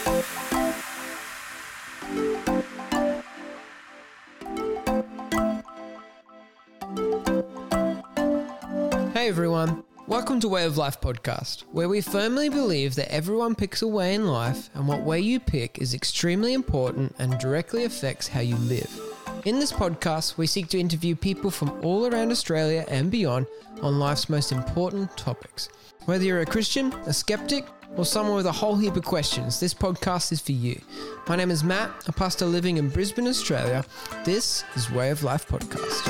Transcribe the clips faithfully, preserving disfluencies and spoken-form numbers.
Hey everyone, welcome to Way of Life Podcast, where we firmly believe that everyone picks a way in life, and what way you pick is extremely important and directly affects how you live. In this podcast, we seek to interview people from all around Australia and beyond on life's most important topics. Whether you're a Christian, a skeptic, or someone with a whole heap of questions, this podcast is for you. My name is Matt, a pastor living in Brisbane, Australia. This is Way of Life Podcast.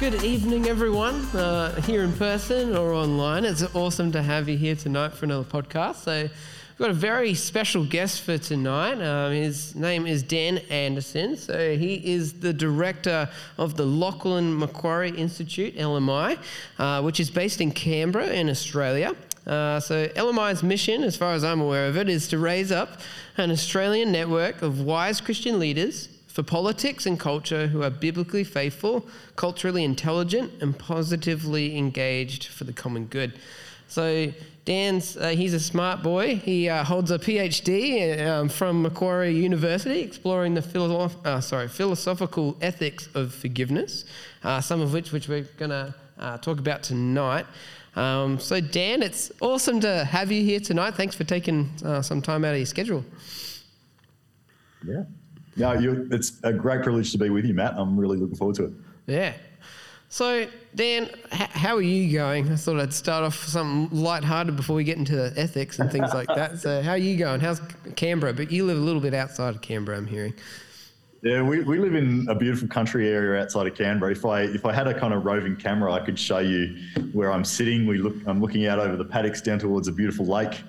Good evening, everyone, uh, here in person or online. It's awesome to have you here tonight for another podcast. So we've got a very special guest for tonight. Um, his name is Dan Anderson. So he is the director of the Lachlan Macquarie Institute, L M I, uh, which is based in Canberra in Australia. Uh, so L M I's mission, as far as I'm aware of it, is to raise up an Australian network of wise Christian leaders for politics and culture who are biblically faithful, culturally intelligent, and positively engaged for the common good. So Dan's, uh, he's a smart boy. He uh, holds a P H D um, from Macquarie University, exploring the philo- uh, sorry, philosophical ethics of forgiveness, uh, some of which, which we're going to uh, talk about tonight. Um, so Dan, it's awesome to have you here tonight. Thanks for taking uh, some time out of your schedule. Yeah. No, you, it's a great privilege to be with you, Matt. I'm really looking forward to it. Yeah. So, Dan, h- how are you going? I thought I'd start off with something lighthearted before we get into the ethics and things like that. So, how are you going? How's Canberra? But you live a little bit outside of Canberra, I'm hearing. Yeah, we, we live in a beautiful country area outside of Canberra. If I if I had a kind of roving camera, I could show you where I'm sitting. We look. I'm looking out over the paddocks down towards a beautiful lake.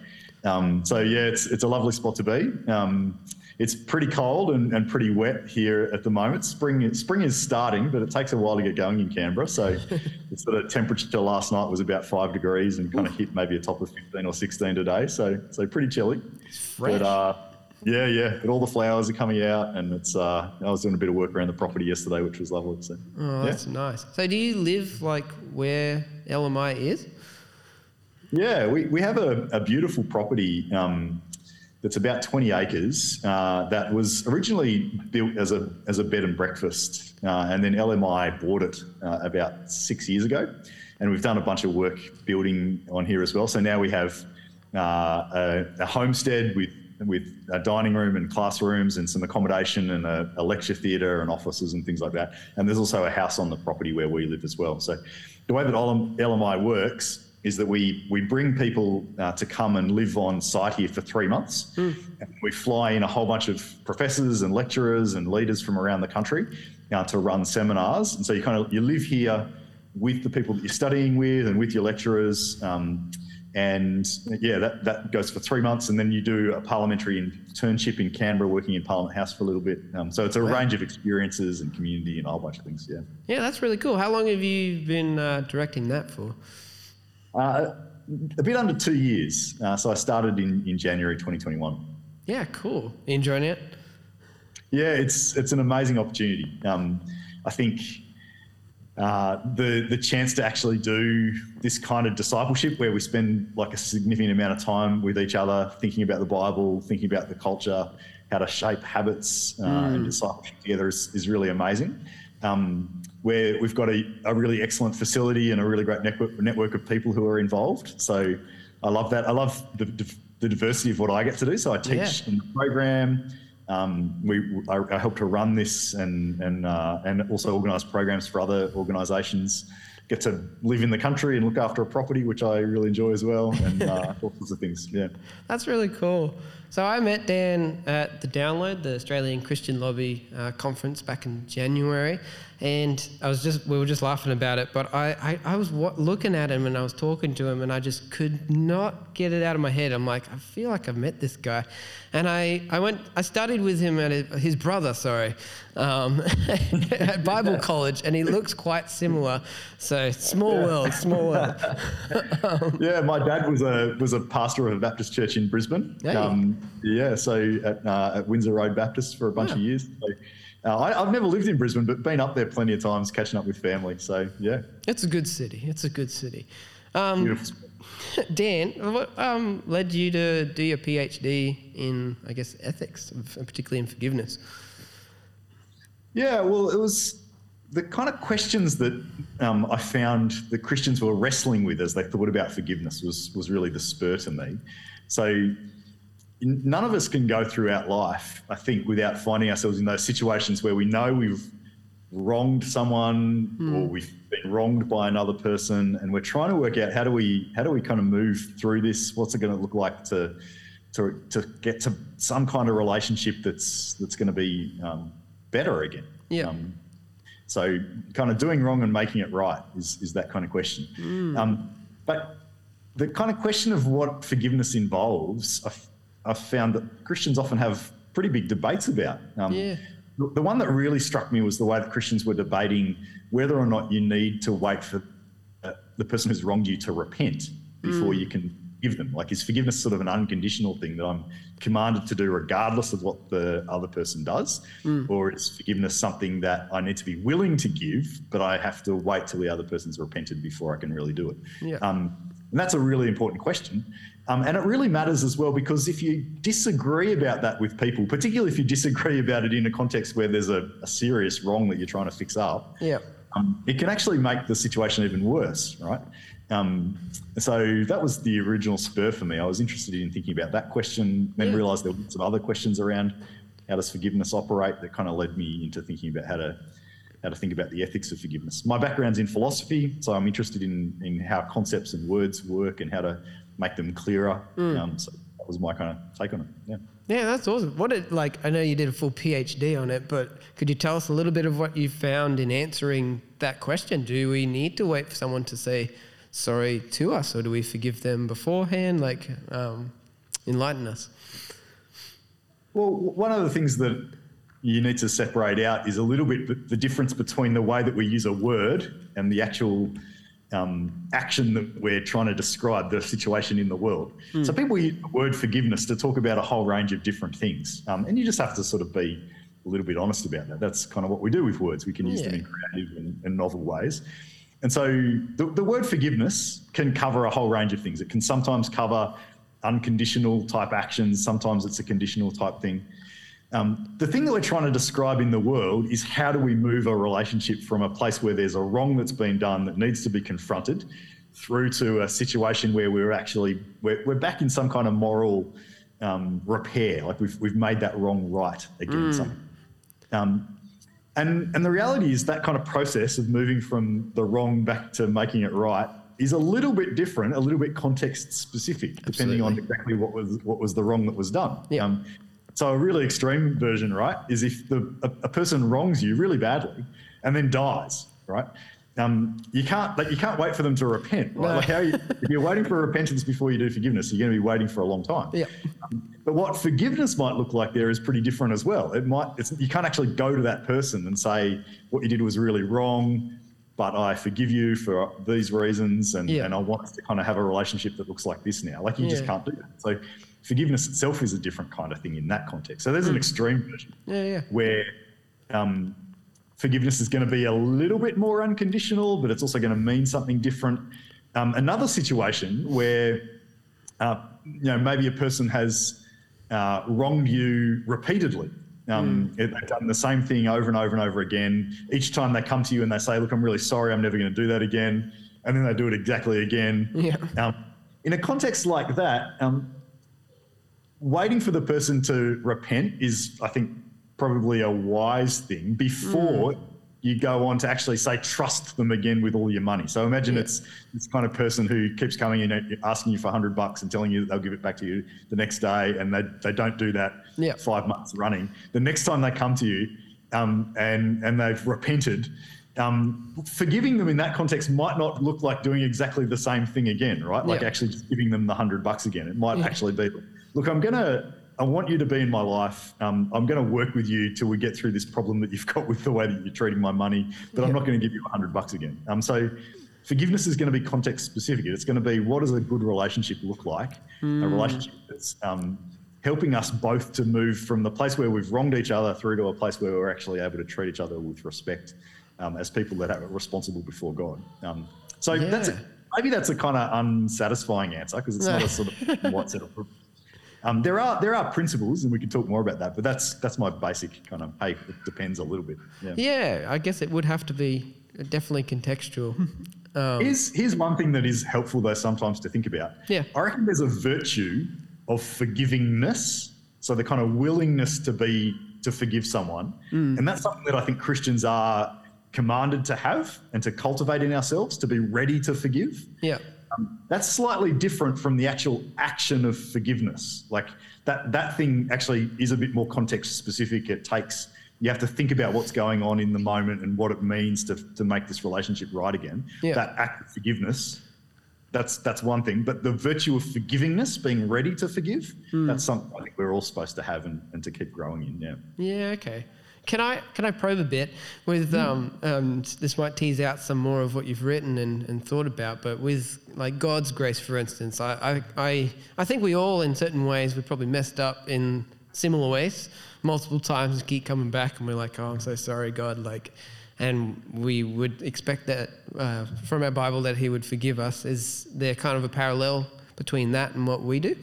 Um, so, yeah, it's it's a lovely spot to be. Um, It's pretty cold and, and pretty wet here at the moment. Spring, spring is starting, but it takes a while to get going in Canberra. So the sort of temperature last night was about five degrees and kind of hit maybe a top of fifteen or sixteen today. So so pretty chilly. It's fresh. But, uh, yeah, yeah. But all the flowers are coming out, and it's. Uh, I was doing a bit of work around the property yesterday, which was lovely. So, oh, that's yeah. nice. So do you live like where L M I is? Yeah, we, we have a, a beautiful property. Um, That's about twenty acres uh, that was originally built as a as a bed and breakfast, uh, and then L M I bought it uh, about six years ago, and we've done a bunch of work building on here as well. So now we have uh, a, a homestead with with a dining room and classrooms and some accommodation and a, a lecture theatre and offices and things like that. And there's also a house on the property where we live as well. So the way that L M I works is that we we bring people uh, to come and live on site here for three months. Mm. And we fly in a whole bunch of professors and lecturers and leaders from around the country uh, to run seminars. And so you kind of, you live here with the people that you're studying with and with your lecturers. Um, and yeah, that, that goes for three months. And then you do a parliamentary internship in Canberra, working in Parliament House for a little bit. Um, so it's a wow. range of experiences and community and a whole bunch of things, yeah. Yeah, that's really cool. How long have you been uh, directing that for? Uh, a bit under two years. Uh, so I started in, in January twenty twenty-one. Yeah, cool. Enjoying it? Yeah, it's it's an amazing opportunity. Um, I think uh, the the chance to actually do this kind of discipleship where we spend like a significant amount of time with each other, thinking about the Bible, thinking about the culture, how to shape habits uh, mm. and discipleship together is, is really amazing. Um, where we've got a, a really excellent facility and a really great network, network of people who are involved. So I love that. I love the, the diversity of what I get to do. So I teach yeah. in the program. Um, we I, I help to run this and and uh, and also organise programs for other organisations. Get to live in the country and look after a property, which I really enjoy as well, and uh, all sorts of things. Yeah, that's really cool. So I met Dan at The Download, the Australian Christian Lobby uh, conference back in January, and I was just we were just laughing about it. But I I, I was w- looking at him and I was talking to him, and I just could not get it out of my head. I'm like, I feel like I've met this guy, and I I went I studied with him at his, his brother, sorry, um, at Bible college, and he looks quite similar. So So small yeah. world, small world. um, yeah, my dad was a was a pastor of a Baptist church in Brisbane. Hey. Um, Yeah, so at, uh, at Windsor Road Baptist for a bunch yeah. of years. So, uh, I, I've never lived in Brisbane, but been up there plenty of times catching up with family. So, yeah. It's a good city. It's a good city. Um, Beautiful. Dan, what um, led you to do your PhD in, I guess, ethics, and particularly in forgiveness? Yeah, well, it was the kind of questions that um, I found the Christians were wrestling with as they thought about forgiveness was, was really the spur to me. So none of us can go throughout life, I think, without finding ourselves in those situations where we know we've wronged someone mm. or we've been wronged by another person, and we're trying to work out how do we how do we kind of move through this? What's it going to look like to to to get to some kind of relationship that's that's going to be um, better again? Yeah. Um, so kind of doing wrong and making it right is, is that kind of question. Mm. Um, but the kind of question of what forgiveness involves, I've, I've found that Christians often have pretty big debates about. Um, yeah. the, the one that really struck me was the way that Christians were debating whether or not you need to wait for uh, the person who's wronged you to repent before mm. you can forgive them. Like, is forgiveness sort of an unconditional thing that I'm commanded to do regardless of what the other person does? Mm. Or is forgiveness something that I need to be willing to give, but I have to wait till the other person's repented before I can really do it? Yeah. Um, and that's a really important question. Um, and it really matters as well, because if you disagree about that with people, particularly if you disagree about it in a context where there's a, a serious wrong that you're trying to fix up, yeah. um, it can actually make the situation even worse, right? Um, so that was the original spur for me. I was interested in thinking about that question, then yeah. realised there were some other questions around how does forgiveness operate that kind of led me into thinking about how to how to think about the ethics of forgiveness. My background's in philosophy, so I'm interested in, in how concepts and words work and how to make them clearer. Mm. Um, so that was my kind of take on it. Yeah. Yeah, that's awesome. What did, like, I know you did a full PhD on it, but could you tell us a little bit of what you found in answering that question? Do we need to wait for someone to say sorry to us, or do we forgive them beforehand? Like, um, enlighten us. Well, one of the things that you need to separate out is a little bit the difference between the way that we use a word and the actual Um, action that we're trying to describe, the situation in the world. Mm. So people use the word forgiveness to talk about a whole range of different things. Um, and you just have to sort of be a little bit honest about that. That's kind of what we do with words. We can use yeah. them in creative and, and novel ways. And so the, the word forgiveness can cover a whole range of things. It can sometimes cover unconditional type actions. Sometimes it's a conditional type thing. Um, the thing that we're trying to describe in the world is how do we move a relationship from a place where there's a wrong that's been done that needs to be confronted through to a situation where we're actually, we're, we're back in some kind of moral um, repair, like we've we've made that wrong right again. Mm. Some, um, and, and the reality is that kind of process of moving from the wrong back to making it right is a little bit different, a little bit context specific, depending Absolutely. On exactly what was what was the wrong that was done. Yeah. Um, So a really extreme version, right, is if the, a, a person wrongs you really badly and then dies, right? Um, you can't like, you can't wait for them to repent. Right? No. Like how you, if you're waiting for repentance before you do forgiveness, you're going to be waiting for a long time. Yeah. Um, but what forgiveness might look like there is pretty different as well. It might it's, you can't actually go to that person and say what you did was really wrong, but I forgive you for these reasons, and, yeah. and I want us to kind of have a relationship that looks like this now. Like you yeah. just can't do that. So forgiveness itself is a different kind of thing in that context. So there's an extreme version yeah, yeah. where um, forgiveness is going to be a little bit more unconditional, but it's also going to mean something different. Um, another situation where uh, you know maybe a person has uh, wronged you repeatedly. Um, mm. They've done the same thing over and over and over again. Each time they come to you and they say, "Look, I'm really sorry. I'm never going to do that again," and then they do it exactly again. Yeah. Um, in a context like that. Um, Waiting for the person to repent is, I think, probably a wise thing before mm. you go on to actually say, trust them again with all your money. So imagine yeah. it's this kind of person who keeps coming in asking you for one hundred bucks and telling you that they'll give it back to you the next day, and they, they don't do that yeah. five months running. The next time they come to you um, and, and they've repented, Um, forgiving them in that context might not look like doing exactly the same thing again, right? Like yeah. actually just giving them the hundred bucks again. It might yeah. actually be, look, I'm going to, I want you to be in my life. Um, I'm going to work with you till we get through this problem that you've got with the way that you're treating my money, but yeah. I'm not going to give you a hundred bucks again. Um, so forgiveness is going to be context specific. It's going to be, what does a good relationship look like? Mm. A relationship that's um, helping us both to move from the place where we've wronged each other through to a place where we're actually able to treat each other with respect um, as people that are responsible before God. Um, so yeah. that's a, maybe that's a kind of unsatisfying answer because it's no. not a sort of white set of problems. Um, there are there are principles, and we can talk more about that, but that's that's my basic kind of, hey, it depends a little bit. Yeah, yeah I guess it would have to be definitely contextual. Um, here's, here's one thing that is helpful, though, sometimes to think about. Yeah. I reckon there's a virtue of forgivingness, so the kind of willingness to be to forgive someone. Mm. And that's something that I think Christians are commanded to have and to cultivate in ourselves, to be ready to forgive. Yeah. Um, that's slightly different from the actual action of forgiveness. Like that that thing actually is a bit more context specific. It takes, you have to think about what's going on in the moment and what it means to, to make this relationship right again. Yeah. That act of forgiveness, that's that's one thing. But the virtue of forgivingness, being ready to forgive, mm. that's something I think we're all supposed to have and, and to keep growing in. Yeah. Yeah, okay. Can I can I probe a bit with um, um, this might tease out some more of what you've written and, and thought about, but with like God's grace, for instance, I, I I I think we all in certain ways we probably messed up in similar ways multiple times and keep coming back and we're like, oh, I'm so sorry, God, like, and we would expect that uh, from our Bible that He would forgive us. Is there kind of a parallel between that and what we do?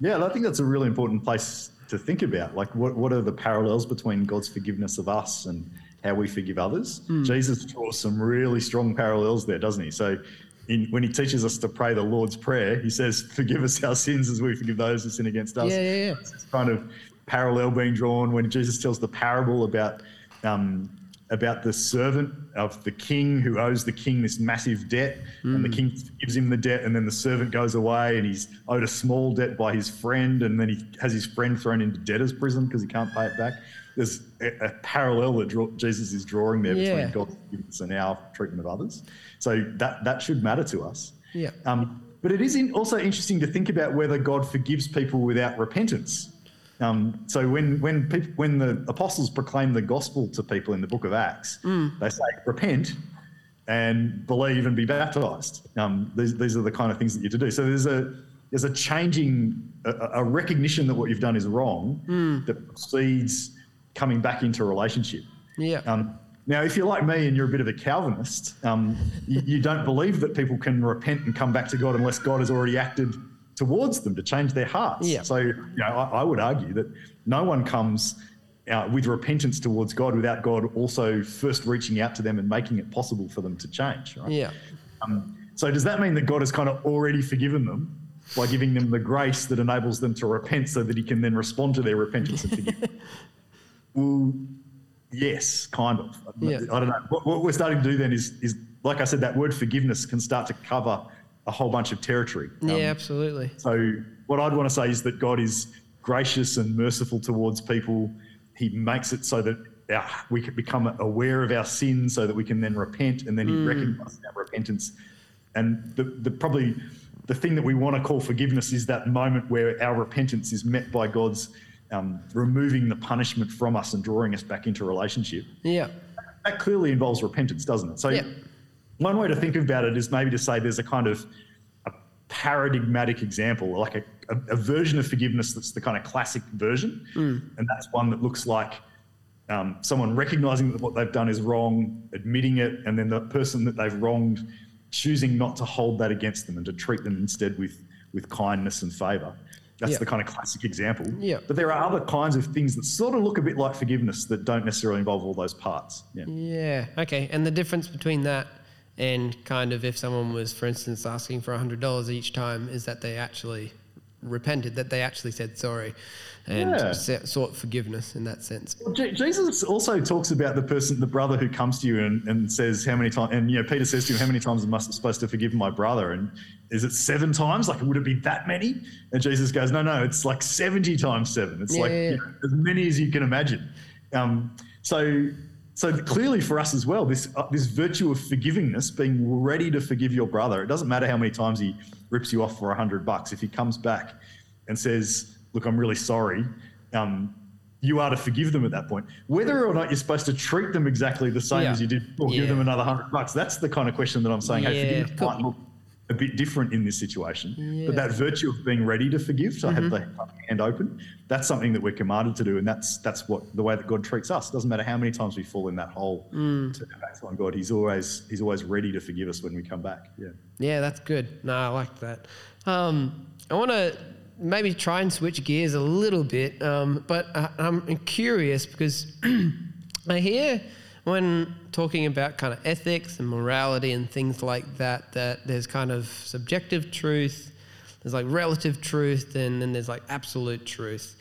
Yeah, I think that's a really important place to think about, like what, what are the parallels between God's forgiveness of us and how we forgive others? Mm. Jesus draws some really strong parallels there, doesn't he? So in, when he teaches us to pray the Lord's Prayer, he says, forgive us our sins as we forgive those who sin against us. Yeah, yeah, yeah. It's kind of parallel being drawn when Jesus tells the parable about um, about the servant of the king who owes the king this massive debt, mm. and the king gives him the debt, and then the servant goes away and he's owed a small debt by his friend, and then he has his friend thrown into debtor's prison because he can't pay it back. There's a, a parallel that draw, Jesus is drawing there yeah. between God's forgiveness and our treatment of others. So that that should matter to us. Yeah. Um, but it is in, also interesting to think about whether God forgives people without repentance. Um, so when when people, when the apostles proclaim the gospel to people in the book of Acts, mm. they say, repent and believe and be baptised. Um, these, these are the kind of things that you have to do. So there's a there's a changing, a, a recognition that what you've done is wrong mm. that precedes coming back into a relationship. Yeah. Um, now, if you're like me and you're a bit of a Calvinist, um, you, you don't believe that people can repent and come back to God unless God has already acted towards them to change their hearts. Yeah. So, you know, I, I would argue that no one comes uh, with repentance towards God without God also first reaching out to them and making it possible for them to change. Right? Yeah. Um, so does that mean that God has kind of already forgiven them by giving them the grace that enables them to repent so that he can then respond to their repentance and forgive? Well, yes, kind of. Yeah. I don't know. What, what we're starting to do then is, is, like I said, that word forgiveness can start to cover a whole bunch of territory. Um, yeah, absolutely. So what I'd want to say is that God is gracious and merciful towards people. He makes it so that our, we can become aware of our sin so that we can then repent, and then he mm. recognises our repentance. And the, the probably the thing that we want to call forgiveness is that moment where our repentance is met by God's um, removing the punishment from us and drawing us back into relationship. Yeah. That clearly involves repentance, doesn't it? So. Yeah. One way to think about it is maybe to say there's a kind of a paradigmatic example, like a, a, a version of forgiveness that's the kind of classic version, mm. and that's one that looks like um, someone recognising that what they've done is wrong, admitting it, and then the person that they've wronged choosing not to hold that against them and to treat them instead with, with kindness and favour. That's yeah. the kind of classic example. Yeah. But there are other kinds of things that sort of look a bit like forgiveness that don't necessarily involve all those parts. Yeah. Yeah, okay, and the difference between that and kind of if someone was, for instance, asking for one hundred dollars each time, is that they actually repented, that they actually said sorry and yeah. sought forgiveness in that sense. Well, J- Jesus also talks about the person, the brother who comes to you and, and says how many times, and, you know, Peter says to him, how many times am I supposed to forgive my brother? And is it seven times? Like, would it be that many? And Jesus goes, no, no, it's like seventy times seven. It's yeah, like yeah, yeah. You know, as many as you can imagine. Um, so... So clearly for us as well, this uh, this virtue of forgivingness, being ready to forgive your brother, it doesn't matter how many times he rips you off for a hundred bucks. If he comes back and says, look, I'm really sorry, um, you are to forgive them at that point. Whether or not you're supposed to treat them exactly the same yeah. as you did, or yeah. give them another hundred bucks, that's the kind of question that I'm saying, yeah. hey, forgiveness might look a bit different in this situation. Yeah. But that virtue of being ready to forgive, so mm-hmm. I have the hand open, that's something that we're commanded to do, and that's that's what the way that God treats us. It doesn't matter how many times we fall in that hole mm. to come back to God, he's always he's always ready to forgive us when we come back. Yeah, yeah, that's good. No, I like that. Um, I want to maybe try and switch gears a little bit, um, but I, I'm curious because I hear when talking about kind of ethics and morality and things like that, that there's kind of subjective truth, there's like relative truth, and then there's like absolute truth.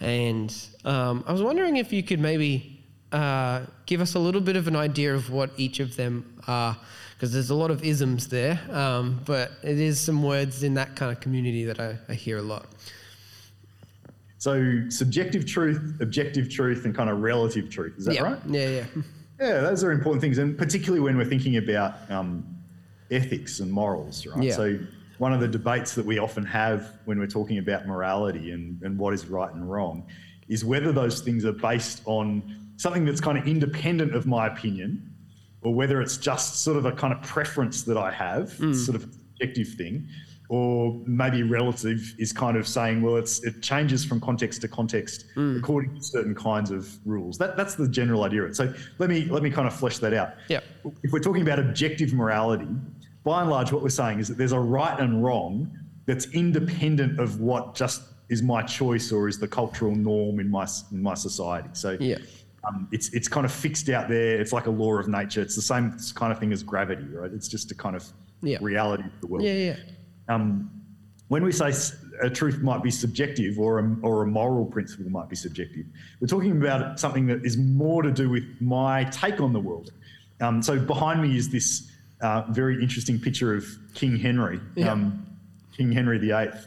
And um, I was wondering if you could maybe uh, give us a little bit of an idea of what each of them are, because there's a lot of isms there, um, but it is some words in that kind of community that I, I hear a lot. So subjective truth, objective truth, and kind of relative truth, is that yeah. right? Yeah, yeah, yeah. Yeah, those are important things, and particularly when we're thinking about um, ethics and morals, right? Yeah. So one of the debates that we often have when we're talking about morality and, and what is right and wrong is whether those things are based on something that's kind of independent of my opinion, or whether it's just sort of a kind of preference that I have, mm. sort of a subjective thing, or maybe relative is kind of saying, well, it's it changes from context to context mm. according to certain kinds of rules. That that's the general idea. So let me let me kind of flesh that out. Yeah. If we're talking about objective morality, by and large, what we're saying is that there's a right and wrong that's independent of what just is my choice or is the cultural norm in my in my society. So yeah. um, it's it's kind of fixed out there. It's like a law of nature. It's the same kind of thing as gravity, right? It's just a kind of yeah. reality of the world. Yeah, yeah. Um, when we say a truth might be subjective or a, or a moral principle might be subjective, we're talking about something that is more to do with my take on the world. Um, so behind me is this uh, very interesting picture of King Henry, yeah. um, King Henry the eighth.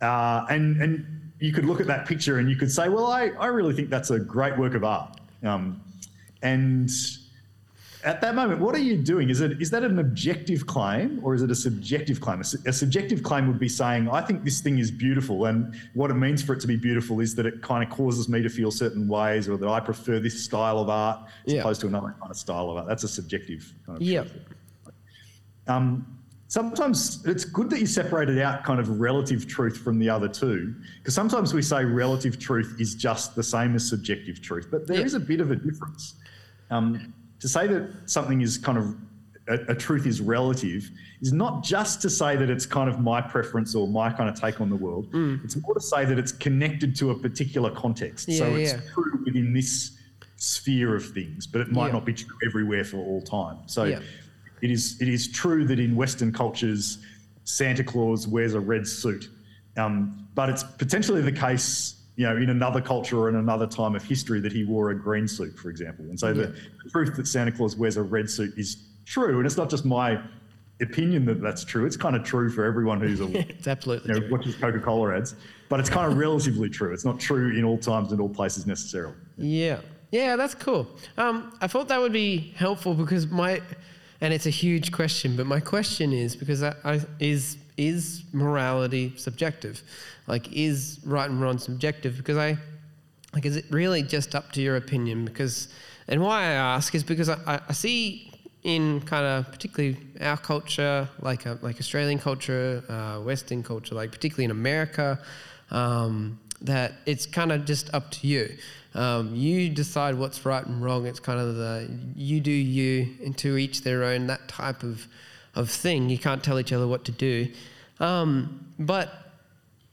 Uh, and, and you could look at that picture and you could say, well, I, I really think that's a great work of art. Um, and... At that moment, what are you doing? Is it is that an objective claim or is it a subjective claim? A, su- a subjective claim would be saying, I think this thing is beautiful, and what it means for it to be beautiful is that it kind of causes me to feel certain ways, or that I prefer this style of art as yeah. opposed to another kind of style of art. That's a subjective kind of yeah. truth. Um, sometimes it's good that you separated out kind of relative truth from the other two, because sometimes we say relative truth is just the same as subjective truth, but there yeah. is a bit of a difference. Um, To say that something is kind of, a, a truth is relative, is not just to say that it's kind of my preference or my kind of take on the world. Mm. It's more to say that it's connected to a particular context. Yeah, so it's yeah. true within this sphere of things, but it might yeah. not be true everywhere for all time. So yeah. it is it is true that in Western cultures, Santa Claus wears a red suit, um, but it's potentially the case, you know, in another culture or in another time of history, that he wore a green suit, for example. And so yeah. the, the proof that Santa Claus wears a red suit is true, and it's not just my opinion that that's true. It's kind of true for everyone who's a, it's absolutely you know, watches Coca-Cola ads, but it's kind of relatively true. It's not true in all times and all places necessarily. Yeah, yeah, that's cool. Um, I thought that would be helpful because my, and it's a huge question, but my question is because I, I is. Is morality subjective? Like, is right and wrong subjective? Because I, like, is it really just up to your opinion? Because, and why I ask is because I, I see in kind of particularly our culture, like a, like Australian culture, uh, Western culture, like particularly in America, um, that it's kind of just up to you. Um, you decide what's right and wrong. It's kind of the you do you, and to each their own, that type of of thing. You can't tell each other what to do. Um, but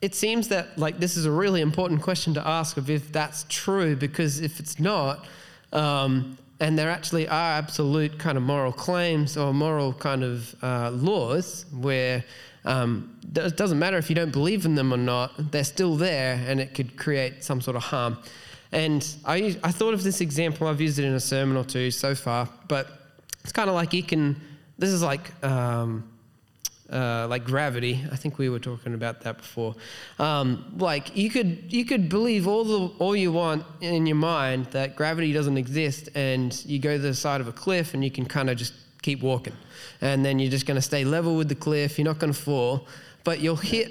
it seems that like this is a really important question to ask of if that's true, because if it's not, um, and there actually are absolute kind of moral claims or moral kind of uh, laws where um, it doesn't matter if you don't believe in them or not, they're still there and it could create some sort of harm. And I, I thought of this example, I've used it in a sermon or two so far, but it's kind of like you can This is like um, uh, like gravity. I think we were talking about that before. Um, like you could you could believe all the all you want in your mind that gravity doesn't exist, and you go to the side of a cliff and you can kind of just keep walking, and then you're just going to stay level with the cliff. You're not going to fall, but you'll hit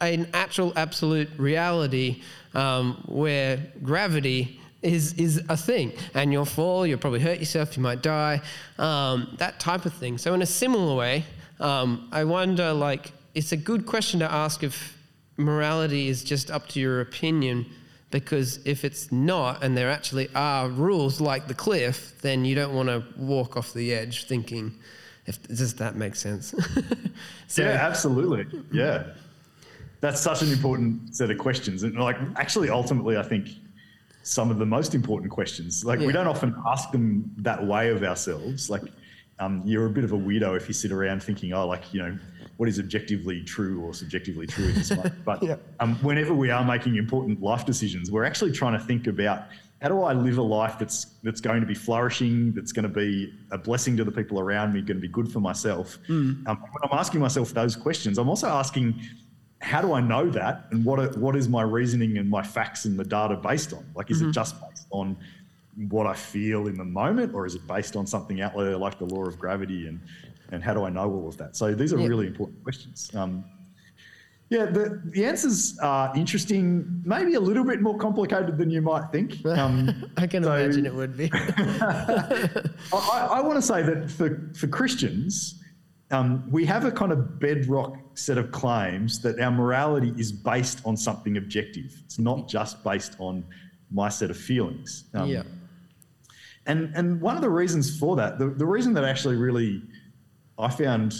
an actual absolute reality um, where gravity is is a thing, and you'll fall, you'll probably hurt yourself, you might die, um, that type of thing. So in a similar way, um, I wonder, like, it's a good question to ask if morality is just up to your opinion, because if it's not, and there actually are rules like the cliff, then you don't want to walk off the edge thinking, if does that make sense? So, yeah, absolutely. Yeah. That's such an important set of questions. And like, actually, ultimately, I think some of the most important questions, like yeah. we don't often ask them that way of ourselves. Like, um, you're a bit of a weirdo if you sit around thinking, oh, like, you know, what is objectively true or subjectively true in this way? But yeah. um, whenever we are making important life decisions, we're actually trying to think about, how do I live a life that's that's going to be flourishing, that's going to be a blessing to the people around me, going to be good for myself? Mm. Um, when I'm asking myself those questions, I'm also asking, how do I know that, and what are, what is my reasoning and my facts and the data based on? Like, is mm-hmm. it just based on what I feel in the moment, or is it based on something out there like the law of gravity, and and how do I know all of that? So these are yeah. really important questions. Um, yeah, the, the answers are interesting, maybe a little bit more complicated than you might think. Um, I can so, imagine it would be. I, I want to say that for, for Christians, um, we have a kind of bedrock set of claims that our morality is based on something objective. It's not just based on my set of feelings. Um, yeah. And and one of the reasons for that, the, the reason that actually really I found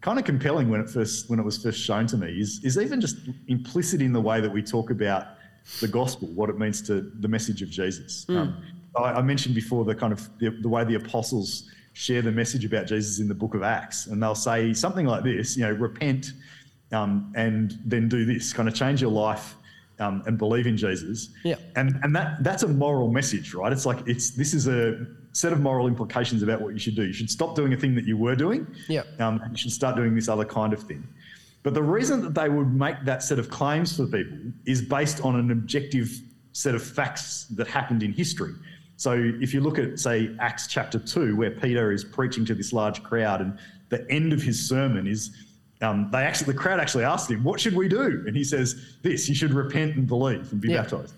kind of compelling when it first when it was first shown to me is, is even just implicit in the way that we talk about the gospel, what it means to the message of Jesus. Mm. Um, I, I mentioned before the kind of the, the way the apostles share the message about Jesus in the book of Acts, and they'll say something like this, you know, repent um, and then do this, kind of change your life um, and believe in Jesus. Yeah. And and that that's a moral message, right? It's like it's this is a set of moral implications about what you should do. You should stop doing a thing that you were doing. Yeah. Um, and you should start doing this other kind of thing. But the reason that they would make that set of claims for people is based on an objective set of facts that happened in history. So if you look at, say, Acts chapter two, where Peter is preaching to this large crowd, and the end of his sermon is, um, they actually the crowd actually asked him, what should we do? And he says, this, you should repent and believe and be yeah. baptised.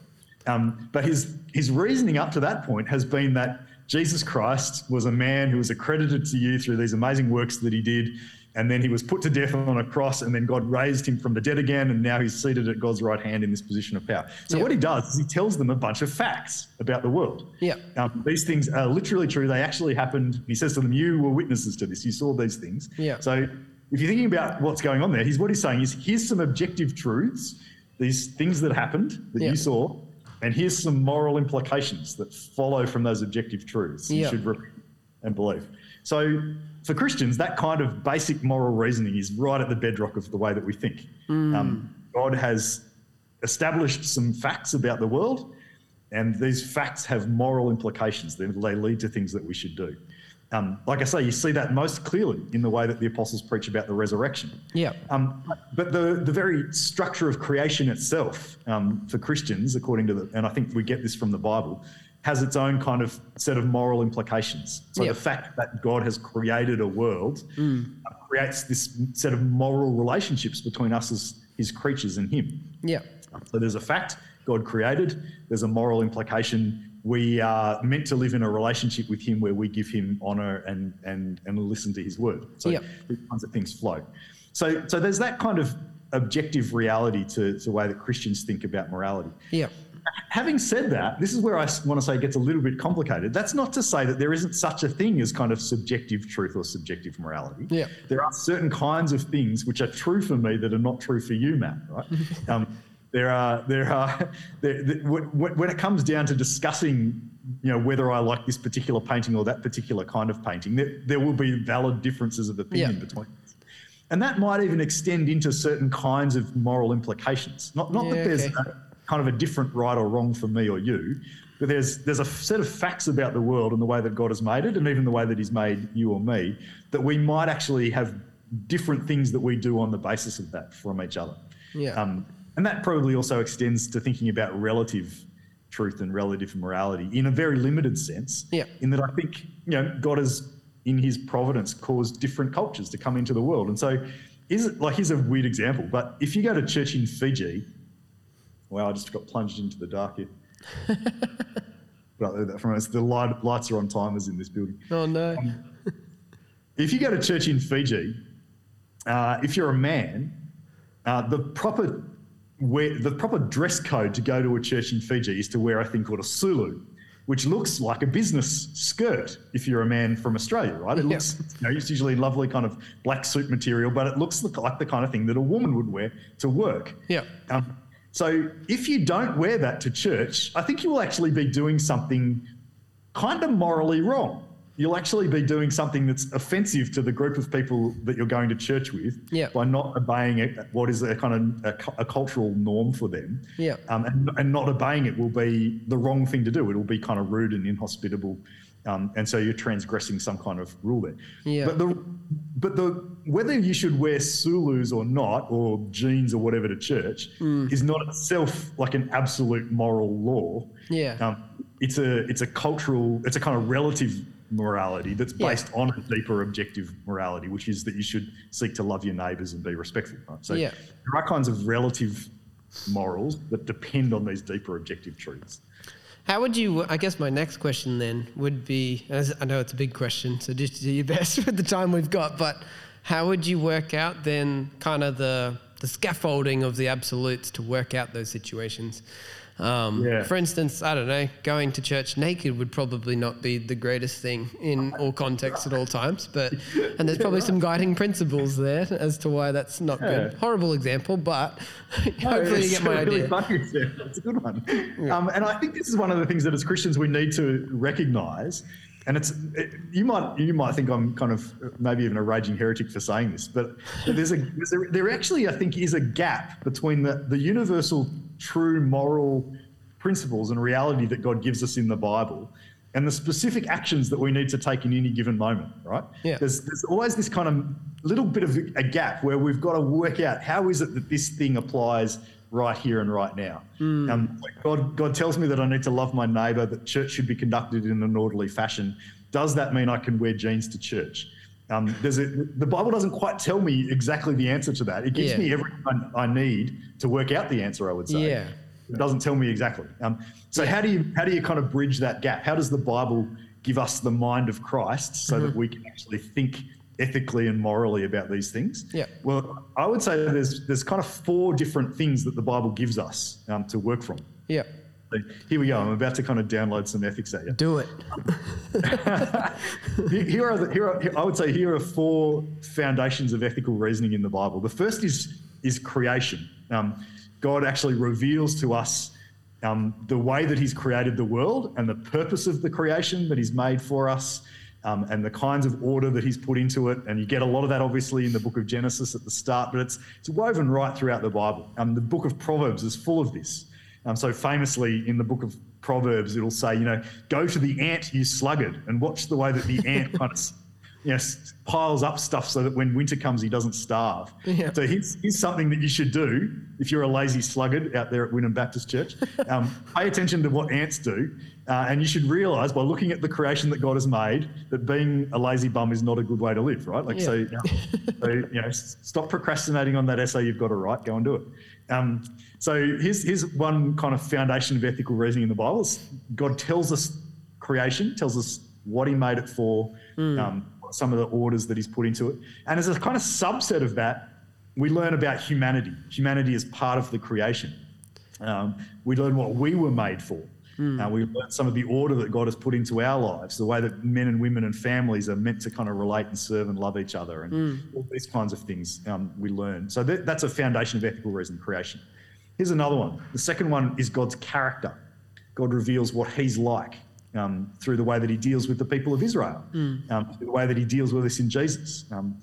Um, but his his reasoning up to that point has been that Jesus Christ was a man who was accredited to you through these amazing works that he did, and then he was put to death on a cross, and then God raised him from the dead again, and now he's seated at God's right hand in this position of power. So yeah. what he does is he tells them a bunch of facts about the world. Yeah, um, these things are literally true. They actually happened. He says to them, you were witnesses to this. You saw these things. Yeah. So if you're thinking about what's going on there, he's what he's saying is, here's some objective truths, these things that happened that yeah. you saw, and here's some moral implications that follow from those objective truths. You yep. should repent and believe. So for Christians, that kind of basic moral reasoning is right at the bedrock of the way that we think. Mm. Um, God has established some facts about the world, and these facts have moral implications. They, they lead to things that we should do. Um, like I say, you see that most clearly in the way that the apostles preach about the resurrection. Yeah. Um, but the the very structure of creation itself, um, for Christians, according to the, and I think we get this from the Bible, has its own kind of set of moral implications. So yeah. the fact that God has created a world mm. creates this set of moral relationships between us as his creatures and him. Yeah. So there's a fact, God created, there's a moral implication. We are meant to live in a relationship with him where we give him honour and and and listen to his word. So yep. these kinds of things flow. So so there's that kind of objective reality to, to the way that Christians think about morality. Yeah. Having said that, this is where I want to say it gets a little bit complicated. That's not to say that there isn't such a thing as kind of subjective truth or subjective morality. Yeah. There are certain kinds of things which are true for me that are not true for you, Matt, right? Um, There are there are there, there, when it comes down to discussing, you know, whether I like this particular painting or that particular kind of painting, there, there will be valid differences of opinion yeah. between us, and that might even extend into certain kinds of moral implications. Not not yeah, that there's okay. a, kind of a different right or wrong for me or you, but there's there's a set of facts about the world and the way that God has made it, and even the way that He's made you or me, that we might actually have different things that we do on the basis of that from each other. Yeah. Um, And that probably also extends to thinking about relative truth and relative morality in a very limited sense, yeah. in that I think, you know, God has, in his providence, caused different cultures to come into the world. And so, is it, like, here's a weird example, but if you go to church in Fiji, wow, I just got plunged into the dark here. But that from us, the light, lights are on timers in this building. Oh, no. Um, if you go to church in Fiji, uh, if you're a man, uh, the proper wear, the proper dress code to go to a church in Fiji is to wear a thing called a sulu, which looks like a business skirt if you're a man from Australia, right? It looks, you know, it's usually lovely kind of black suit material, but it looks like the kind of thing that a woman would wear to work. Yeah. Um, so if you don't wear that to church, I think you will actually be doing something kind of morally wrong. You'll actually be doing something that's offensive to the group of people that you're going to church with, yeah, by not obeying it, what is a kind of a, a cultural norm for them. Yeah. Um, and, and not obeying it will be the wrong thing to do. It'll be kind of rude and inhospitable. Um, and so you're transgressing some kind of rule there. Yeah. But the but the whether you should wear sulus or not, or jeans or whatever to church, mm. is not itself like an absolute moral law. Yeah. Um, it's a it's a cultural, it's a kind of relative morality that's based yeah. on a deeper objective morality, which is that you should seek to love your neighbours and be respectful. Right? So yeah. there are kinds of relative morals that depend on these deeper objective truths. How would you, I guess my next question then would be, as I know it's a big question, so just do your best with the time we've got, but how would you work out then kind of the, the scaffolding of the absolutes to work out those situations? Um, yeah. For instance, I don't know, going to church naked would probably not be the greatest thing in all contexts at all times, but and there's probably some guiding principles there as to why that's not yeah. good. Horrible example, but no, hopefully you get my really idea. Funny, yeah. It's a good one. Yeah. Um, and I think this is one of the things that as Christians we need to recognise. And it's it, you might you might think I'm kind of maybe even a raging heretic for saying this, but there's a, there's a there actually I think is a gap between the, the universal true moral principles and reality that God gives us in the Bible and the specific actions that we need to take in any given moment, right? Yeah. There's, there's always this kind of little bit of a gap where we've got to work out how is it that this thing applies right here and right now. Mm. Um, God, God tells me that I need to love my neighbour, that church should be conducted in an orderly fashion. Does that mean I can wear jeans to church? Um, there's a, the Bible doesn't quite tell me exactly the answer to that. It gives yeah. me everything I, I need to work out the answer, I would say. Yeah. It doesn't tell me exactly. Um, so yeah. how do you how do you kind of bridge that gap? How does the Bible give us the mind of Christ so mm-hmm. that we can actually think ethically and morally about these things? Yeah. Well, I would say there's there's kind of four different things that the Bible gives us um, to work from. Yeah. So here we go. I'm about to kind of download some ethics at you. Do it. here are the, here are here, I would say here are four foundations of ethical reasoning in the Bible. The first is is creation. Um, God actually reveals to us um, the way that He's created the world and the purpose of the creation that He's made for us. Um, and the kinds of order that He's put into it. And you get a lot of that, obviously, in the book of Genesis at the start, but it's it's woven right throughout the Bible. Um, the book of Proverbs is full of this. Um, so famously, in the book of Proverbs, it'll say, you know, go to the ant, you sluggard, and watch the way that the ant kind of, you know, piles up stuff so that when winter comes, he doesn't starve. Yeah. So here's, here's something that you should do if you're a lazy sluggard out there at Wynnum Baptist Church. Um, pay attention to what ants do. Uh, and you should realise by looking at the creation that God has made that being a lazy bum is not a good way to live, right? Like yeah. so, you know, so, you know, stop procrastinating on that essay you've got to write. Go and do it. Um, so here's here's one kind of foundation of ethical reasoning in the Bible. God tells us creation, tells us what He made it for, mm. um, some of the orders that He's put into it, and as a kind of subset of that, we learn about humanity. Humanity is part of the creation. Um, we learn what we were made for. Mm. Uh, we learn some of the order that God has put into our lives, the way that men and women and families are meant to kind of relate and serve and love each other and mm. all these kinds of things um, we learn. So th- that's a foundation of ethical reasoning, creation. Here's another one. The second one is God's character. God reveals what He's like um, through the way that He deals with the people of Israel, mm. um, the way that He deals with us in Jesus. Um,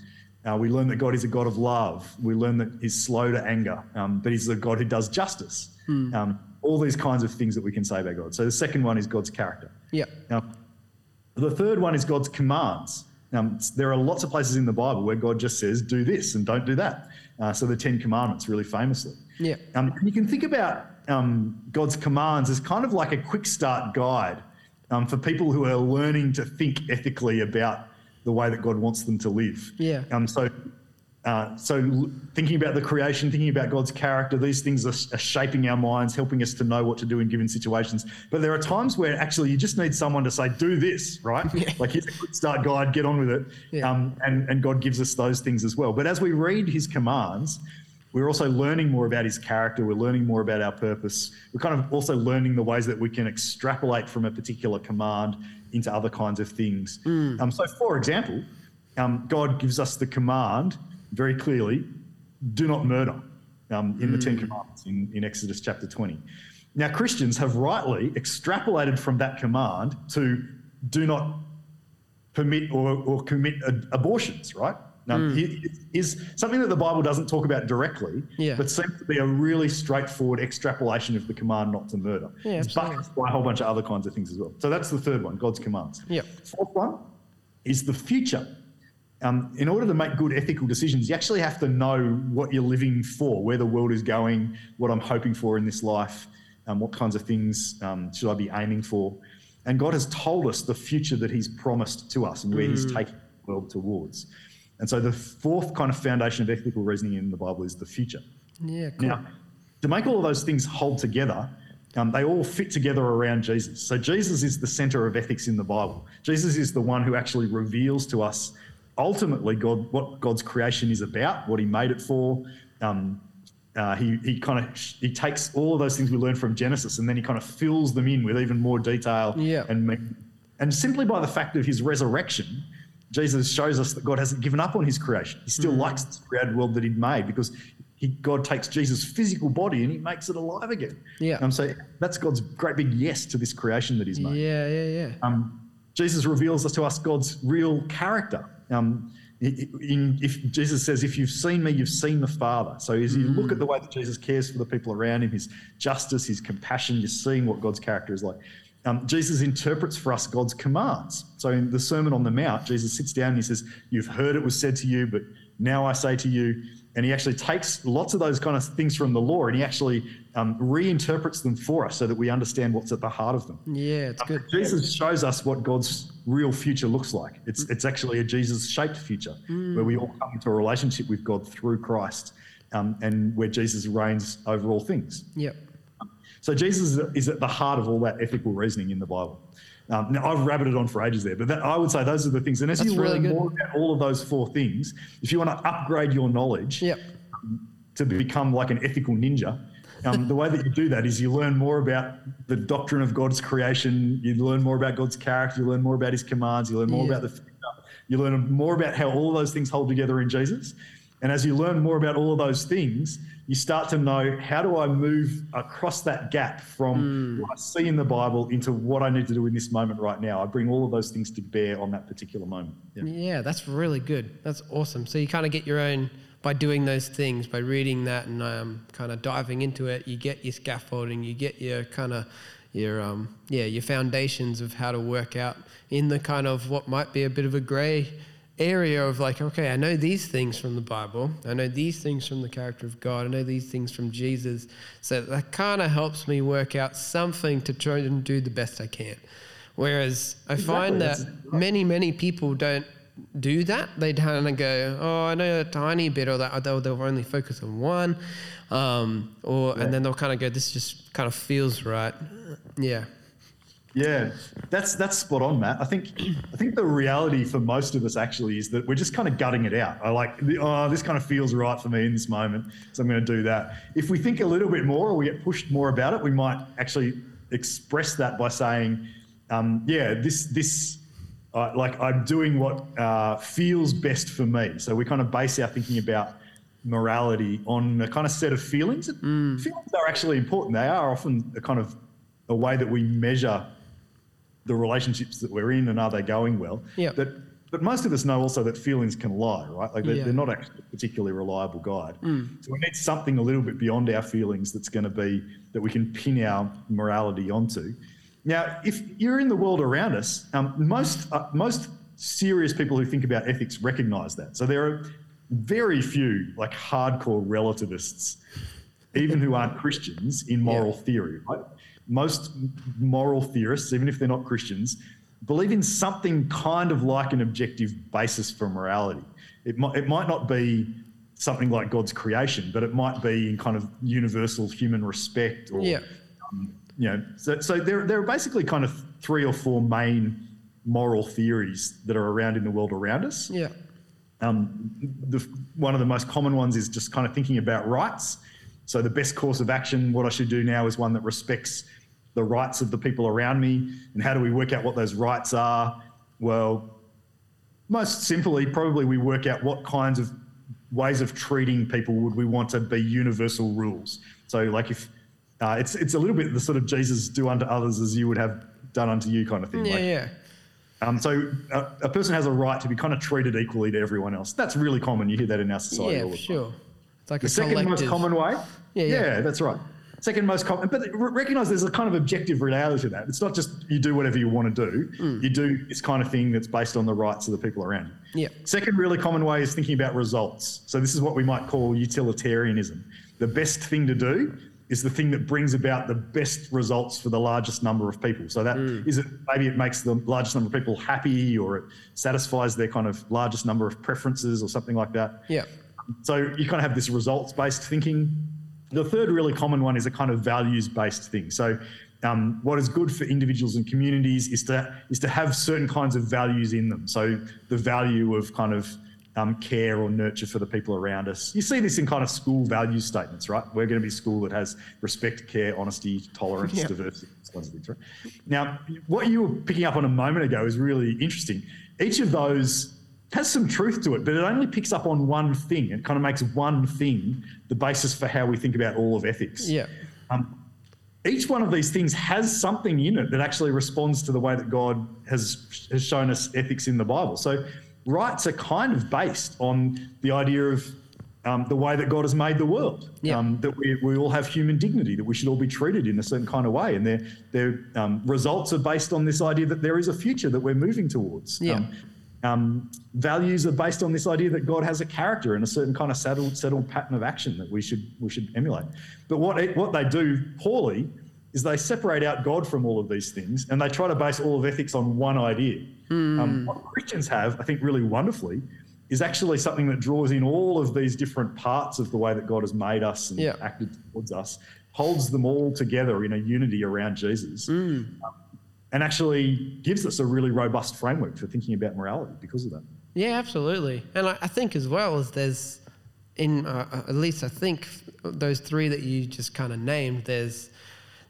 uh, we learn that God is a God of love. We learn that He's slow to anger, um, but He's a God who does justice. Mm. Um, all these kinds of things that we can say about God. So the second one is God's character. Yeah. Um, the third one is God's commands. Um, there are lots of places in the Bible where God just says, do this and don't do that. Uh, so the Ten Commandments really famously. Yeah. Um, and you can think about um, God's commands as kind of like a quick start guide um, for people who are learning to think ethically about the way that God wants them to live. Yeah. Um, so Uh, so thinking about the creation, thinking about God's character, these things are, are shaping our minds, helping us to know what to do in given situations. But there are times where actually you just need someone to say, do this, right? Yeah. Like, here's a good start guide, get on with it. Yeah. Um, and, and God gives us those things as well. But as we read his commands, we're also learning more about his character. We're learning more about our purpose. We're kind of also learning the ways that we can extrapolate from a particular command into other kinds of things. Mm. Um, so for example, um, God gives us the command very clearly, do not murder, um, in mm. the Ten Commandments in, in Exodus chapter twenty. Now, Christians have rightly extrapolated from that command to do not permit or, or commit ad- abortions, right? Um, mm. it, it is something that the Bible doesn't talk about directly, yeah. but seems to be a really straightforward extrapolation of the command not to murder. Yeah, it's buttressed by a whole bunch of other kinds of things as well. So that's the third one, God's commands. Yep. Fourth one is the future. Um, in order to make good ethical decisions, you actually have to know what you're living for, where the world is going, what I'm hoping for in this life, um, what kinds of things um, should I be aiming for. And God has told us the future that he's promised to us and where mm. he's taking the world towards. And so the fourth kind of foundation of ethical reasoning in the Bible is the future. Yeah, cool. Now, to make all of those things hold together, Um, they all fit together around Jesus. So Jesus is the center of ethics in the Bible. Jesus is the one who actually reveals to us ultimately God, what God's creation is about, what he made it for. Um, uh, he he kind of he takes all of those things we learned from Genesis and then he kind of fills them in with even more detail. Yeah. And and simply by the fact of his resurrection, Jesus shows us that God hasn't given up on his creation. He still mm. likes this created world that he'd made because He, God takes Jesus' physical body and he makes it alive again. Yeah. Um, so that's God's great big yes to this creation that he's made. Yeah, yeah, yeah. Um, Jesus reveals to us God's real character. Um, in, if Jesus says, if you've seen me, you've seen the Father. So as you mm. look at the way that Jesus cares for the people around him, his justice, his compassion, you're seeing what God's character is like. Um, Jesus interprets for us God's commands. So in the Sermon on the Mount, Jesus sits down and he says, you've heard it was said to you, but now I say to you. And he actually takes lots of those kind of things from the law and he actually um, reinterprets them for us so that we understand what's at the heart of them. Yeah, it's um, good. Jesus shows us what God's real future looks like. It's mm. it's actually a Jesus-shaped future mm. where we all come into a relationship with God through Christ um, and where Jesus reigns over all things. Yep. So Jesus is at the heart of all that ethical reasoning in the Bible. Um, now, I've rabbited on for ages there, but that, I would say those are the things. And as That's you really learn good. more about all of those four things, if you want to upgrade your knowledge yep. um, to become like an ethical ninja, um, the way that you do that is you learn more about the doctrine of God's creation, you learn more about God's character, you learn more about his commands, you learn more yeah. about the future, you learn more about how all of those things hold together in Jesus. And as you learn more about all of those things, you start to know, how do I move across that gap from mm. what I see in the Bible into what I need to do in this moment right now? I bring all of those things to bear on that particular moment. Yeah, yeah, that's really good. That's awesome. So you kind of get your own by doing those things, by reading that and um, kind of diving into it. You get your scaffolding, you get your kind of your um, yeah, your foundations of how to work out in the kind of what might be a bit of a grey area of like, okay, I know these things from the Bible, I know these things from the character of God, I know these things from Jesus, so that kind of helps me work out something to try and do the best I can. Whereas I exactly. find that many, many people don't do that. They kind of go, oh, I know a tiny bit, or that they'll, they'll only focus on one, um, or yeah. and then they'll kind of go, this just kind of feels right. Yeah. Yeah, that's that's spot on, Matt. I think I think the reality for most of us actually is that we're just kind of gutting it out. I like, oh, this kind of feels right for me in this moment, so I'm going to do that. If we think a little bit more or we get pushed more about it, we might actually express that by saying, um, yeah, this, this uh, like I'm doing what uh, feels best for me. So we kind of base our thinking about morality on a kind of set of feelings. Mm. Feelings are actually important. They are often a kind of a way that we measure the relationships that we're in and are they going well. Yep. But, but most of us know also that feelings can lie, right? Like they're, yeah. they're not actually a particularly reliable guide. Mm. So we need something a little bit beyond our feelings that's going to be, that we can pin our morality onto. Now, if you're in the world around us, um, most uh, most serious people who think about ethics recognise that. So there are very few like hardcore relativists, even who aren't Christians, in moral yeah. theory, right? Most moral theorists, even if they're not Christians, believe in something kind of like an objective basis for morality. It might, it might not be something like God's creation, but it might be in kind of universal human respect or, yeah. um, you know, so, so there, there are basically kind of three or four main moral theories that are around in the world around us. Yeah. Um, the, one of the most common ones is just kind of thinking about rights. So the best course of action, what I should do now, is one that respects the rights of the people around me. And how do we work out what those rights are? Well, most simply, probably we work out what kinds of ways of treating people would we want to be universal rules. So like if uh, it's it's a little bit the sort of Jesus do unto others as you would have done unto you kind of thing. Yeah, like, yeah. Um, so a, a person has a right to be kind of treated equally to everyone else. That's really common. You hear that in our society. Yeah, all the sure. Time. It's like the a second collective. Most common way. Yeah, yeah. Yeah, that's right. Second most common, but recognise there's a kind of objective reality to that. It's not just you do whatever you want to do. Mm. You do this kind of thing that's based on the rights of the people around you. Yeah. Second really common way is thinking about results. So this is what we might call utilitarianism. The best thing to do is the thing that brings about the best results for the largest number of people. So that mm. is it, maybe it makes the largest number of people happy, or it satisfies their kind of largest number of preferences or something like that. Yeah. So you kind of have this results-based thinking. The third really common one is a kind of values-based thing. So um, what is good for individuals and communities is to is to have certain kinds of values in them. So the value of kind of um, care or nurture for the people around us. You see this in kind of school value statements, right? We're going to be a school that has respect, care, honesty, tolerance, yeah. diversity, those kinds of things, right? Now, what you were picking up on a moment ago is really interesting. Each of those has some truth to it, but it only picks up on one thing. It kind of makes one thing the basis for how we think about all of ethics. Yeah. Um, each one of these things has something in it that actually responds to the way that God has has shown us ethics in the Bible. So rights are kind of based on the idea of um, the way that God has made the world, yeah. um, that we we all have human dignity, that we should all be treated in a certain kind of way. And their, their um, results are based on this idea that there is a future that we're moving towards. Yeah. Um, Um, values are based on this idea that God has a character and a certain kind of settled, settled pattern of action that we should we should emulate. But what it, what they do poorly is they separate out God from all of these things, and they try to base all of ethics on one idea. Mm. Um, what Christians have, I think, really wonderfully, is actually something that draws in all of these different parts of the way that God has made us and yeah. acted towards us, holds them all together in a unity around Jesus. Mm. Um, and actually gives us a really robust framework for thinking about morality because of that. Yeah, absolutely. And I, I think as well as there's, in uh, at least I think those three that you just kind of named, there's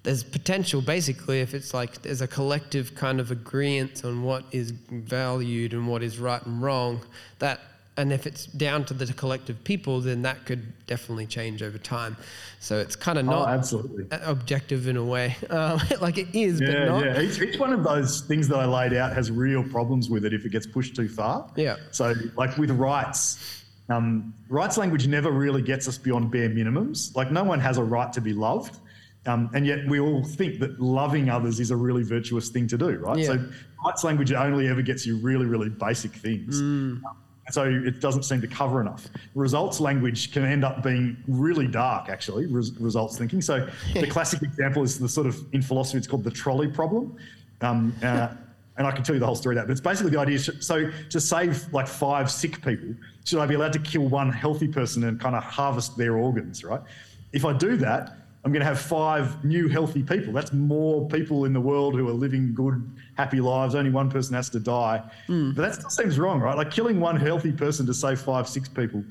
there's potential basically if it's like there's a collective kind of agreement on what is valued and what is right and wrong, that and if it's down to the collective people, then that could definitely change over time. So it's kind of not oh, absolutely. objective in a way. Um, like it is, yeah, but not. Yeah. Each, each one of those things that I laid out has real problems with it if it gets pushed too far. Yeah. So like with rights, um, rights language never really gets us beyond bare minimums. Like no one has a right to be loved. Um, and yet we all think that loving others is a really virtuous thing to do, right? Yeah. So rights language only ever gets you really, really basic things. Mm. Um, So it doesn't seem to cover enough. Results language can end up being really dark, actually, res- results thinking. So the classic example is the sort of, in philosophy, it's called the trolley problem. Um, uh, and I can tell you the whole story of that, but it's basically the idea, so to save like five sick people, should I be allowed to kill one healthy person and kind of harvest their organs, right? If I do that, I'm going to have five new healthy people. That's more people in the world who are living good, happy lives. Only one person has to die. Mm. But that still seems wrong, right? Like killing one healthy person to save five, six people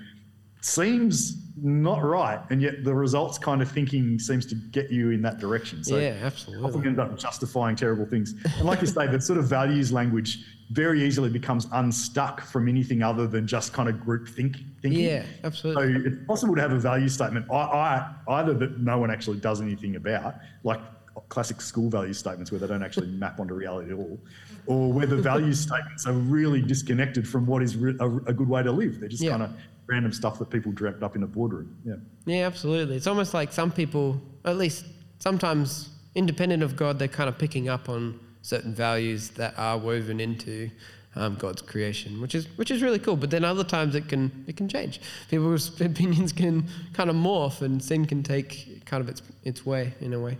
seems not right. And yet the results kind of thinking seems to get you in that direction. So yeah, absolutely. I think you end up justifying terrible things. And like you say, that sort of values language very easily becomes unstuck from anything other than just kind of group think, thinking. Yeah, absolutely. So it's possible to have a value statement, I, I, either that no one actually does anything about, like classic school value statements where they don't actually map onto reality at all, or where the value statements are really disconnected from what is re- a, a good way to live. They're just yeah. kind of random stuff that people dreamt up in a boardroom. Yeah, yeah, absolutely. It's almost like some people, at least sometimes independent of God, they're kind of picking up on certain values that are woven into um, God's creation, which is which is really cool. But then other times it can it can change. People's opinions can kind of morph, and sin can take kind of its its way in a way.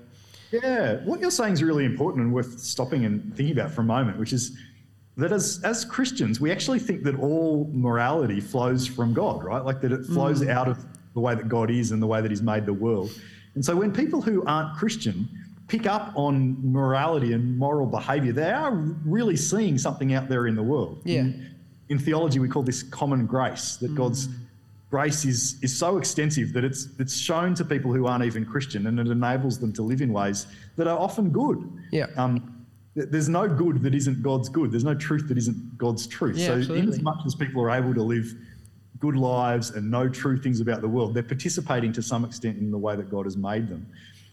Yeah, what you're saying is really important and worth stopping and thinking about for a moment, which is that as, as Christians, we actually think that all morality flows from God, right? Like that it flows mm. out of the way that God is and the way that he's made the world. And so when people who aren't Christian pick up on morality and moral behaviour, they are really seeing something out there in the world. Yeah. In, in theology, we call this common grace, that mm. God's grace is is so extensive that it's it's shown to people who aren't even Christian, and it enables them to live in ways that are often good. Yeah. Um, There's no good that isn't God's good. There's no truth that isn't God's truth. Yeah, so absolutely. In as much as people are able to live good lives and know true things about the world, they're participating to some extent in the way that God has made them.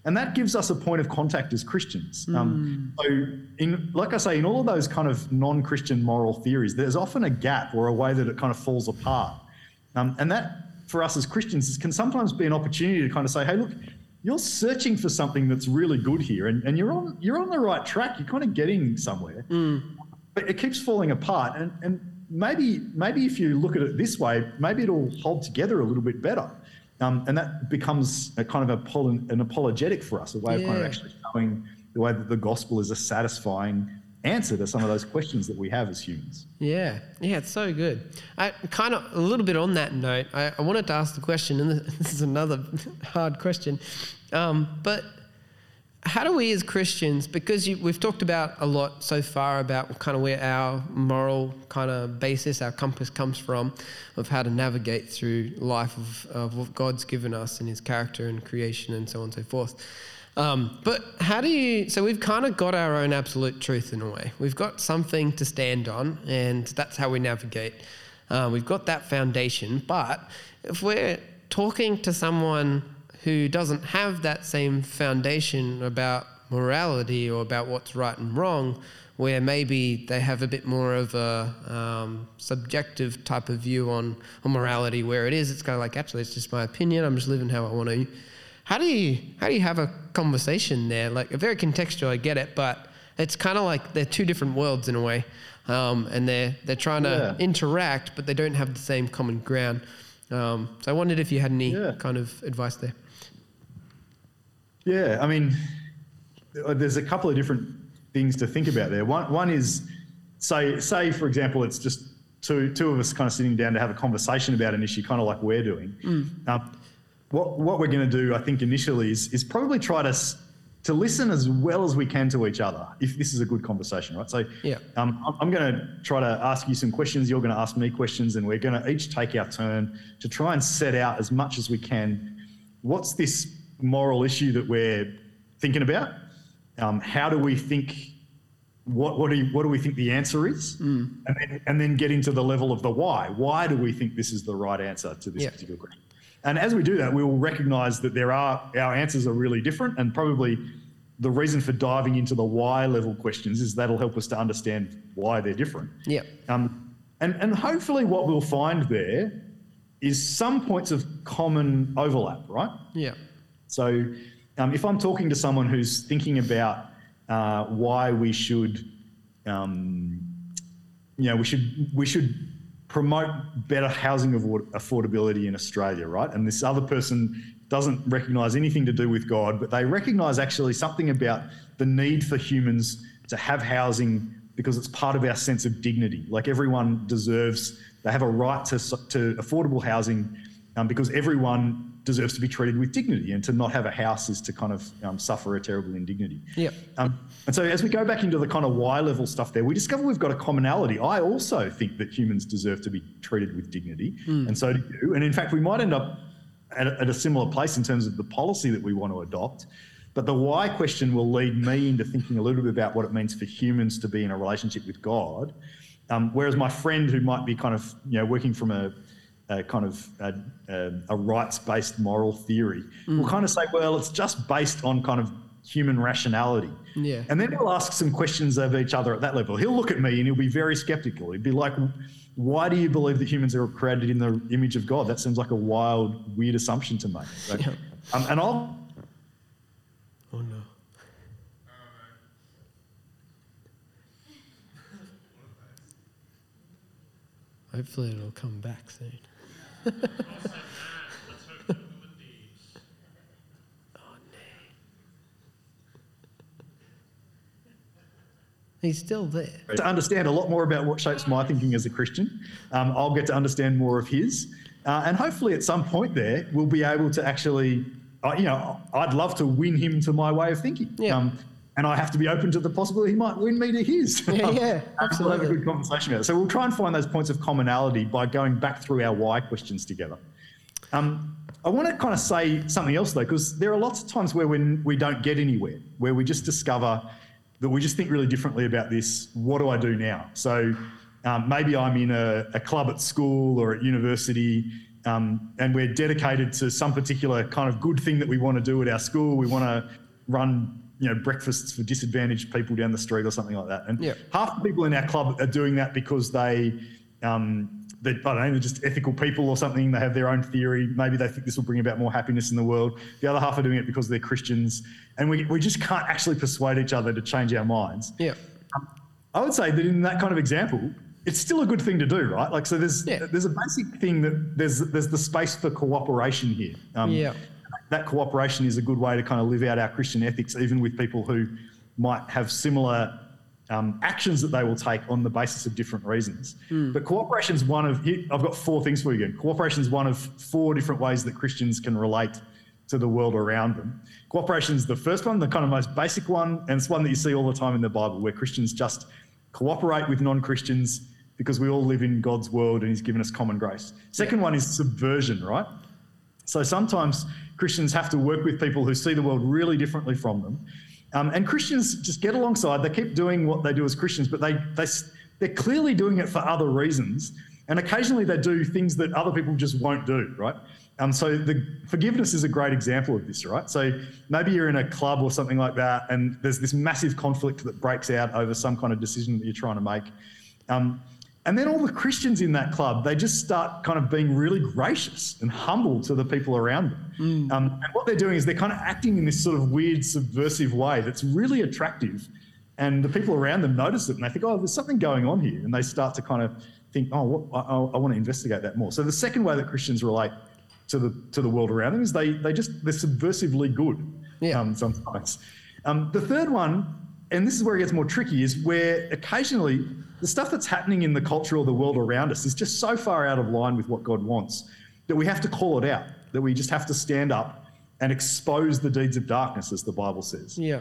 And that gives us a point of contact as Christians. Mm. Um, so in, like I say, in all of those kind of non-Christian moral theories, there's often a gap or a way that it kind of falls apart. Um, and that, for us as Christians, can sometimes be an opportunity to kind of say, hey, look, you're searching for something that's really good here, and, and you're on you're on the right track. You're kind of getting somewhere, mm. but it keeps falling apart. And, and maybe maybe if you look at it this way, maybe it'll hold together a little bit better. Um, and that becomes a kind of a, an apologetic for us, a way yeah. of kind of actually showing the way that the gospel is a satisfying answer to some of those questions that we have as humans. Yeah, yeah, it's so good. I kind of a little bit on that note, I, I wanted to ask the question, and this is another hard question, um, but how do we as Christians, because you, we've talked about a lot so far about kind of where our moral kind of basis, our compass comes from, of how to navigate through life of, of what God's given us and his character and creation and so on and so forth. Um, but how do you, so we've kind of got our own absolute truth in a way. We've got something to stand on, and that's how we navigate. Uh, we've got that foundation. But if we're talking to someone who doesn't have that same foundation about morality or about what's right and wrong, where maybe they have a bit more of a um, subjective type of view on, on morality, where it is, it's kind of like, actually, it's just my opinion. I'm just living how I want to. How do you how do you have a conversation there? Like, very contextual, I get it, but it's kind of like they're two different worlds in a way, um, and they're they're trying to yeah. interact, but they don't have the same common ground. Um, so I wondered if you had any yeah. kind of advice there. Yeah, I mean, there's a couple of different things to think about there. One one is say say for example, it's just two two of us kind of sitting down to have a conversation about an issue, kind of like we're doing. Mm. Um, What what we're going to do, I think, initially is is probably try to to listen as well as we can to each other, if this is a good conversation, right? So yeah. um, I'm, I'm going to try to ask you some questions. You're going to ask me questions, and we're going to each take our turn to try and set out as much as we can. What's this moral issue that we're thinking about? Um, how do we think? What what do you, what do we think the answer is? Mm. And then, and then get into the level of the why. Why do we think this is the right answer to this yeah. particular question? And as we do that, we will recognise that there are our answers are really different, and probably the reason for diving into the why level questions is that'll help us to understand why they're different. Yeah. Um, and, and hopefully what we'll find there is some points of common overlap, right? Yeah. So um, if I'm talking to someone who's thinking about uh, why we should, um, you know, we should we should. promote better housing affordability in Australia, right? And this other person doesn't recognise anything to do with God, but they recognise actually something about the need for humans to have housing because it's part of our sense of dignity. Like everyone deserves, they have a right to, to affordable housing um, because everyone deserves to be treated with dignity, and to not have a house is to kind of um, suffer a terrible indignity. Yeah. Um, And so as we go back into the kind of why level stuff there, we discover we've got a commonality. I also think that humans deserve to be treated with dignity, mm. and so do you. And in fact, we might end up at a, at a similar place in terms of the policy that we want to adopt. But the why question will lead me into thinking a little bit about what it means for humans to be in a relationship with God. Um, whereas my friend who might be kind of, you know, working from a, a kind of a, a, a rights-based moral theory mm. will kind of say, well, it's just based on kind of human rationality. Yeah. And then he'll ask some questions of each other at that level. He'll look at me and he'll be very skeptical. He'd be like, why do you believe that humans are created in the image of God? That seems like a wild, weird assumption to make. So, yeah. um, and I'll... Oh, no. Hopefully it'll come back soon. He's still there. To understand a lot more about what shapes my thinking as a Christian, um, I'll get to understand more of his. Uh, and hopefully at some point there, we'll be able to actually, uh, you know, I'd love to win him to my way of thinking. Yeah. Um, and I have to be open to the possibility he might win me to his. Yeah, yeah, absolutely. We'll have a good conversation about it. So we'll try and find those points of commonality by going back through our why questions together. Um, I want to kind of say something else, though, because there are lots of times where when we don't get anywhere, where we just discover that we just think really differently about this. What do I do now? So um, maybe I'm in a, a club at school or at university, um, and we're dedicated to some particular kind of good thing that we want to do at our school. We want to run, you know, breakfasts for disadvantaged people down the street or something like that. And yeah. half the people in our club are doing that because they... Um, They, I don't know, they're just ethical people or something. They have their own theory. Maybe they think this will bring about more happiness in the world. The other half are doing it because they're Christians. And we we just can't actually persuade each other to change our minds. Yeah. Um, I would say that in that kind of example, it's still a good thing to do, right? Like, so there's yeah. there's a basic thing that there's there's the space for cooperation here. Um, yeah. That cooperation is a good way to kind of live out our Christian ethics, even with people who might have similar Um, actions that they will take on the basis of different reasons. Mm. But cooperation is one of, I've got four things for you again. Cooperation is one of four different ways that Christians can relate to the world around them. Cooperation is the first one, the kind of most basic one, and it's one that you see all the time in the Bible, where Christians just cooperate with non-Christians because we all live in God's world and he's given us common grace. Second one is subversion, right? So sometimes Christians have to work with people who see the world really differently from them. Um, and Christians just get alongside. They keep doing what they do as Christians, but they, they, they're clearly doing it for other reasons. And occasionally they do things that other people just won't do, right? Um, so the forgiveness is a great example of this, right? So maybe you're in a club or something like that, and there's this massive conflict that breaks out over some kind of decision that you're trying to make. Um, and then all the Christians in that club, they just start kind of being really gracious and humble to the people around them. Mm. Um, and what they're doing is they're kind of acting in this sort of weird subversive way that's really attractive, and the people around them notice it and they think, oh, there's something going on here, and they start to kind of think, oh, what, I, I want to investigate that more. So the second way that Christians relate to the to the world around them is they they just they're subversively good yeah. um, sometimes. Um, the third one, and this is where it gets more tricky, is where occasionally the stuff that's happening in the culture or the world around us is just so far out of line with what God wants that we have to call it out, that we just have to stand up and expose the deeds of darkness, as the Bible says. Yeah.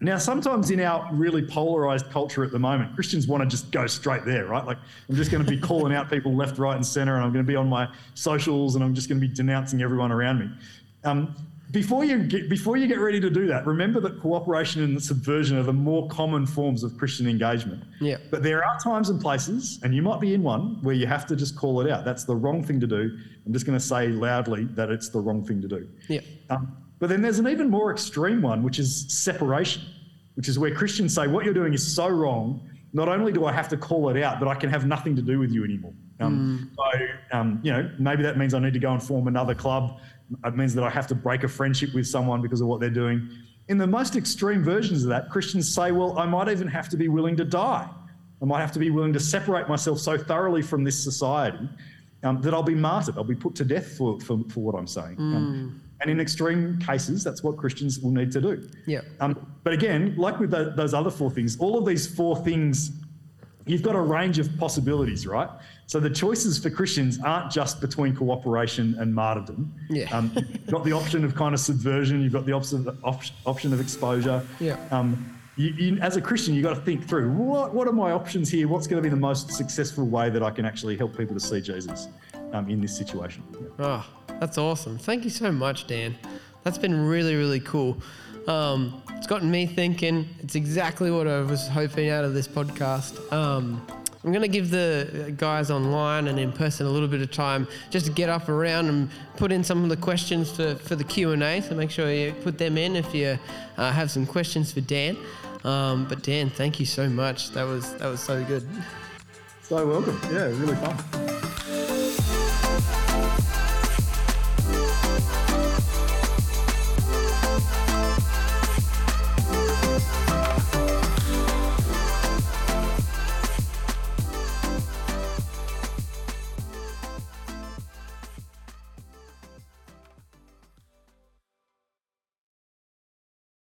Now, sometimes in our really polarised culture at the moment, Christians want to just go straight there, right? Like, I'm just going to be calling out people left, right and centre, and I'm going to be on my socials, and I'm just going to be denouncing everyone around me. Um, before you get, before you get ready to do that, remember that cooperation and subversion are the more common forms of Christian engagement. Yeah. But there are times and places, and you might be in one, where you have to just call it out. That's the wrong thing to do. I'm just going to say loudly that it's the wrong thing to do. Yeah. Um, but then there's an even more extreme one, which is separation, which is where Christians say, what you're doing is so wrong, not only do I have to call it out, but I can have nothing to do with you anymore. Um, mm. So, um, you know, maybe that means I need to go and form another club. It means that I have to break a friendship with someone because of what they're doing. In the most extreme versions of that, Christians say, well, I might even have to be willing to die. I might have to be willing to separate myself so thoroughly from this society um, that I'll be martyred. I'll be put to death for, for, for what I'm saying. Mm. Um, and in extreme cases, that's what Christians will need to do. Yeah. Um, but again, like with the, those other four things, all of these four things, you've got a range of possibilities, right? So the choices for Christians aren't just between cooperation and martyrdom. Yeah. Um, you've got the option of kind of subversion. You've got the op- option of exposure. Yeah. Um, you, you, as a Christian, you've got to think through, what what are my options here? What's going to be the most successful way that I can actually help people to see Jesus um, in this situation? Yeah. Oh, that's awesome. Thank you so much, Dan. That's been really, really cool. Um, it's gotten me thinking. It's exactly what I was hoping out of this podcast. Um, I'm going to give the guys online and in person a little bit of time just to get up around and put in some of the questions for, for the Q and A, so make sure you put them in if you uh, have some questions for Dan. Um, but Dan, thank you so much. That was that was so good. So welcome. Yeah, really fun.